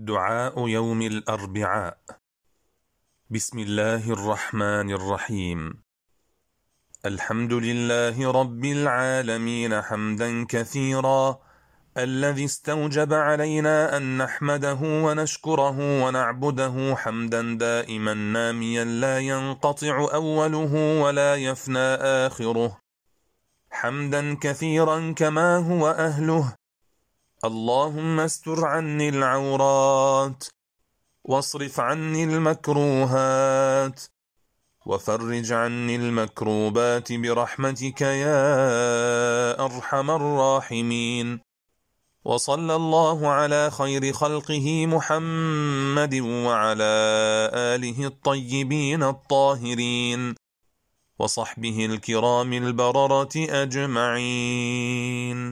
دعاء يوم الأربعاء. بسم الله الرحمن الرحيم. الحمد لله رب العالمين حمدا كثيرا الذي استوجب علينا أن نحمده ونشكره ونعبده حمدا دائما ناميا لا ينقطع أوله ولا يفنى آخره حمدا كثيرا كما هو أهله. اللهم استر عني العورات واصرف عني المكروهات وفرج عني المكروبات برحمتك يا أرحم الراحمين. وصلى الله على خير خلقه محمد وعلى آله الطيبين الطاهرين وصحبه الكرام البررة أجمعين.